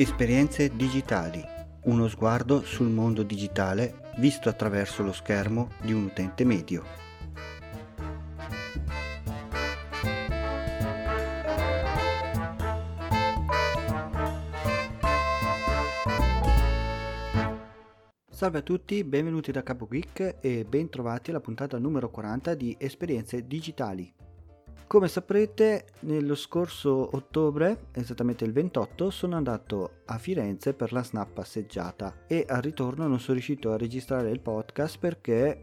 Esperienze digitali, uno sguardo sul mondo digitale visto attraverso lo schermo di un utente medio. Salve a tutti, benvenuti da Capo Geek e ben trovati alla puntata numero 40 di Esperienze digitali. Come saprete, nello scorso ottobre, esattamente il 28, sono andato a Firenze per la Snap passeggiata e al ritorno non sono riuscito a registrare il podcast perché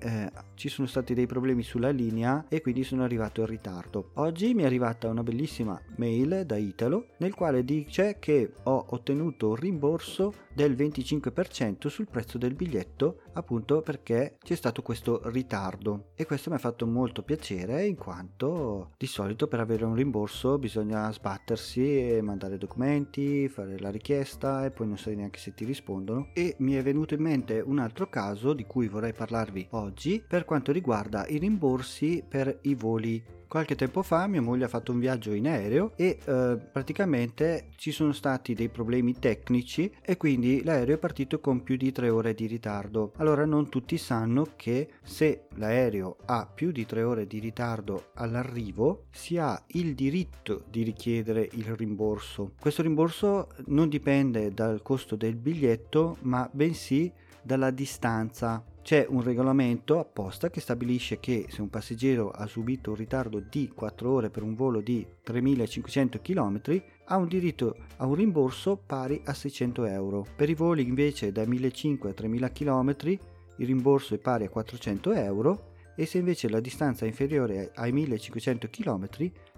ci sono stati dei problemi sulla linea e quindi sono arrivato in ritardo. Oggi mi è arrivata una bellissima mail da Italo nel quale dice che ho ottenuto un rimborso del 25% sul prezzo del biglietto, appunto perché c'è stato questo ritardo, e questo mi ha fatto molto piacere in quanto di solito per avere un rimborso bisogna sbattersi e mandare documenti, fare la richiesta e poi non sai neanche se ti rispondono. E mi è venuto in mente un altro caso di cui vorrei parlarvi oggi per quanto riguarda i rimborsi per i voli. Qualche tempo fa mia moglie ha fatto un viaggio in aereo e praticamente ci sono stati dei problemi tecnici e quindi l'aereo è partito con più di 3 ore di ritardo. Allora, non tutti sanno che se l'aereo ha più di 3 ore di ritardo all'arrivo si ha il diritto di richiedere il rimborso. Questo rimborso non dipende dal costo del biglietto, ma bensì dalla distanza. C'è un regolamento apposta che stabilisce che se un passeggero ha subito un ritardo di 4 ore per un volo di 3.500 km ha un diritto a un rimborso pari a 600 euro. Per i voli invece da 1.500 a 3.000 km il rimborso è pari a 400 euro e se invece la distanza è inferiore ai 1.500 km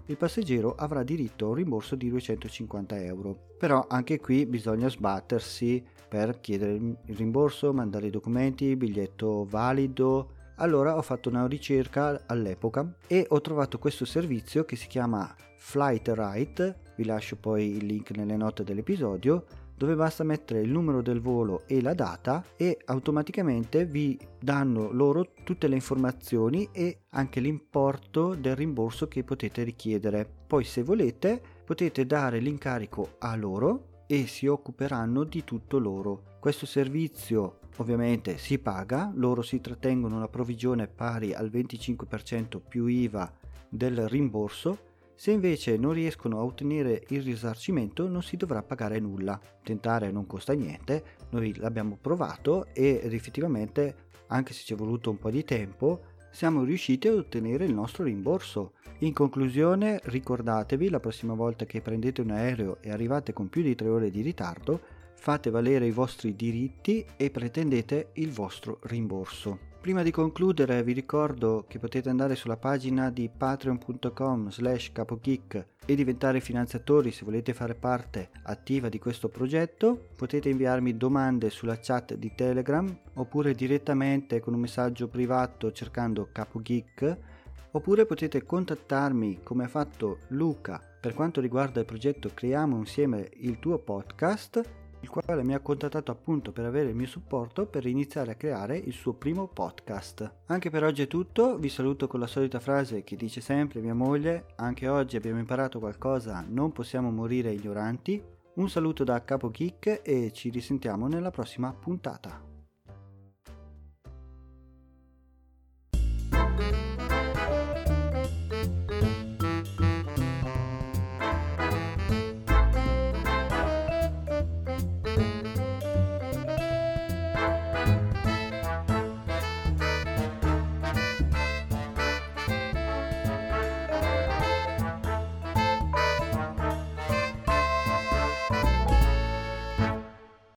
il passeggero avrà diritto a un rimborso di 250 euro. Però anche qui bisogna sbattersi per chiedere il rimborso, mandare i documenti, biglietto valido. Allora ho fatto una ricerca all'epoca e ho trovato questo servizio che si chiama FlightRight, vi lascio poi il link nelle note dell'episodio, dove basta mettere il numero del volo e la data e automaticamente vi danno loro tutte le informazioni e anche l'importo del rimborso che potete richiedere. Poi, se volete, potete dare l'incarico a loro e si occuperanno di tutto loro. Questo servizio ovviamente si paga, loro si trattengono una provvigione pari al 25% più IVA del rimborso. Se invece non riescono a ottenere il risarcimento non si dovrà pagare nulla. Tentare non costa niente, noi l'abbiamo provato ed effettivamente, anche se ci è voluto un po' di tempo, siamo riusciti ad ottenere il nostro rimborso. In conclusione, ricordatevi, la prossima volta che prendete un aereo e arrivate con più di 3 ore di ritardo, fate valere i vostri diritti e pretendete il vostro rimborso. Prima di concludere vi ricordo che potete andare sulla pagina di patreon.com/capogeek e diventare finanziatori se volete fare parte attiva di questo progetto. Potete inviarmi domande sulla chat di Telegram oppure direttamente con un messaggio privato cercando Capogeek, oppure potete contattarmi come ha fatto Luca per quanto riguarda il progetto Creiamo Insieme il Tuo Podcast, il quale mi ha contattato appunto per avere il mio supporto per iniziare a creare il suo primo podcast. Anche per oggi è tutto, vi saluto con la solita frase che dice sempre mia moglie: anche oggi abbiamo imparato qualcosa, non possiamo morire ignoranti. Un saluto da Capo Geek e ci risentiamo nella prossima puntata.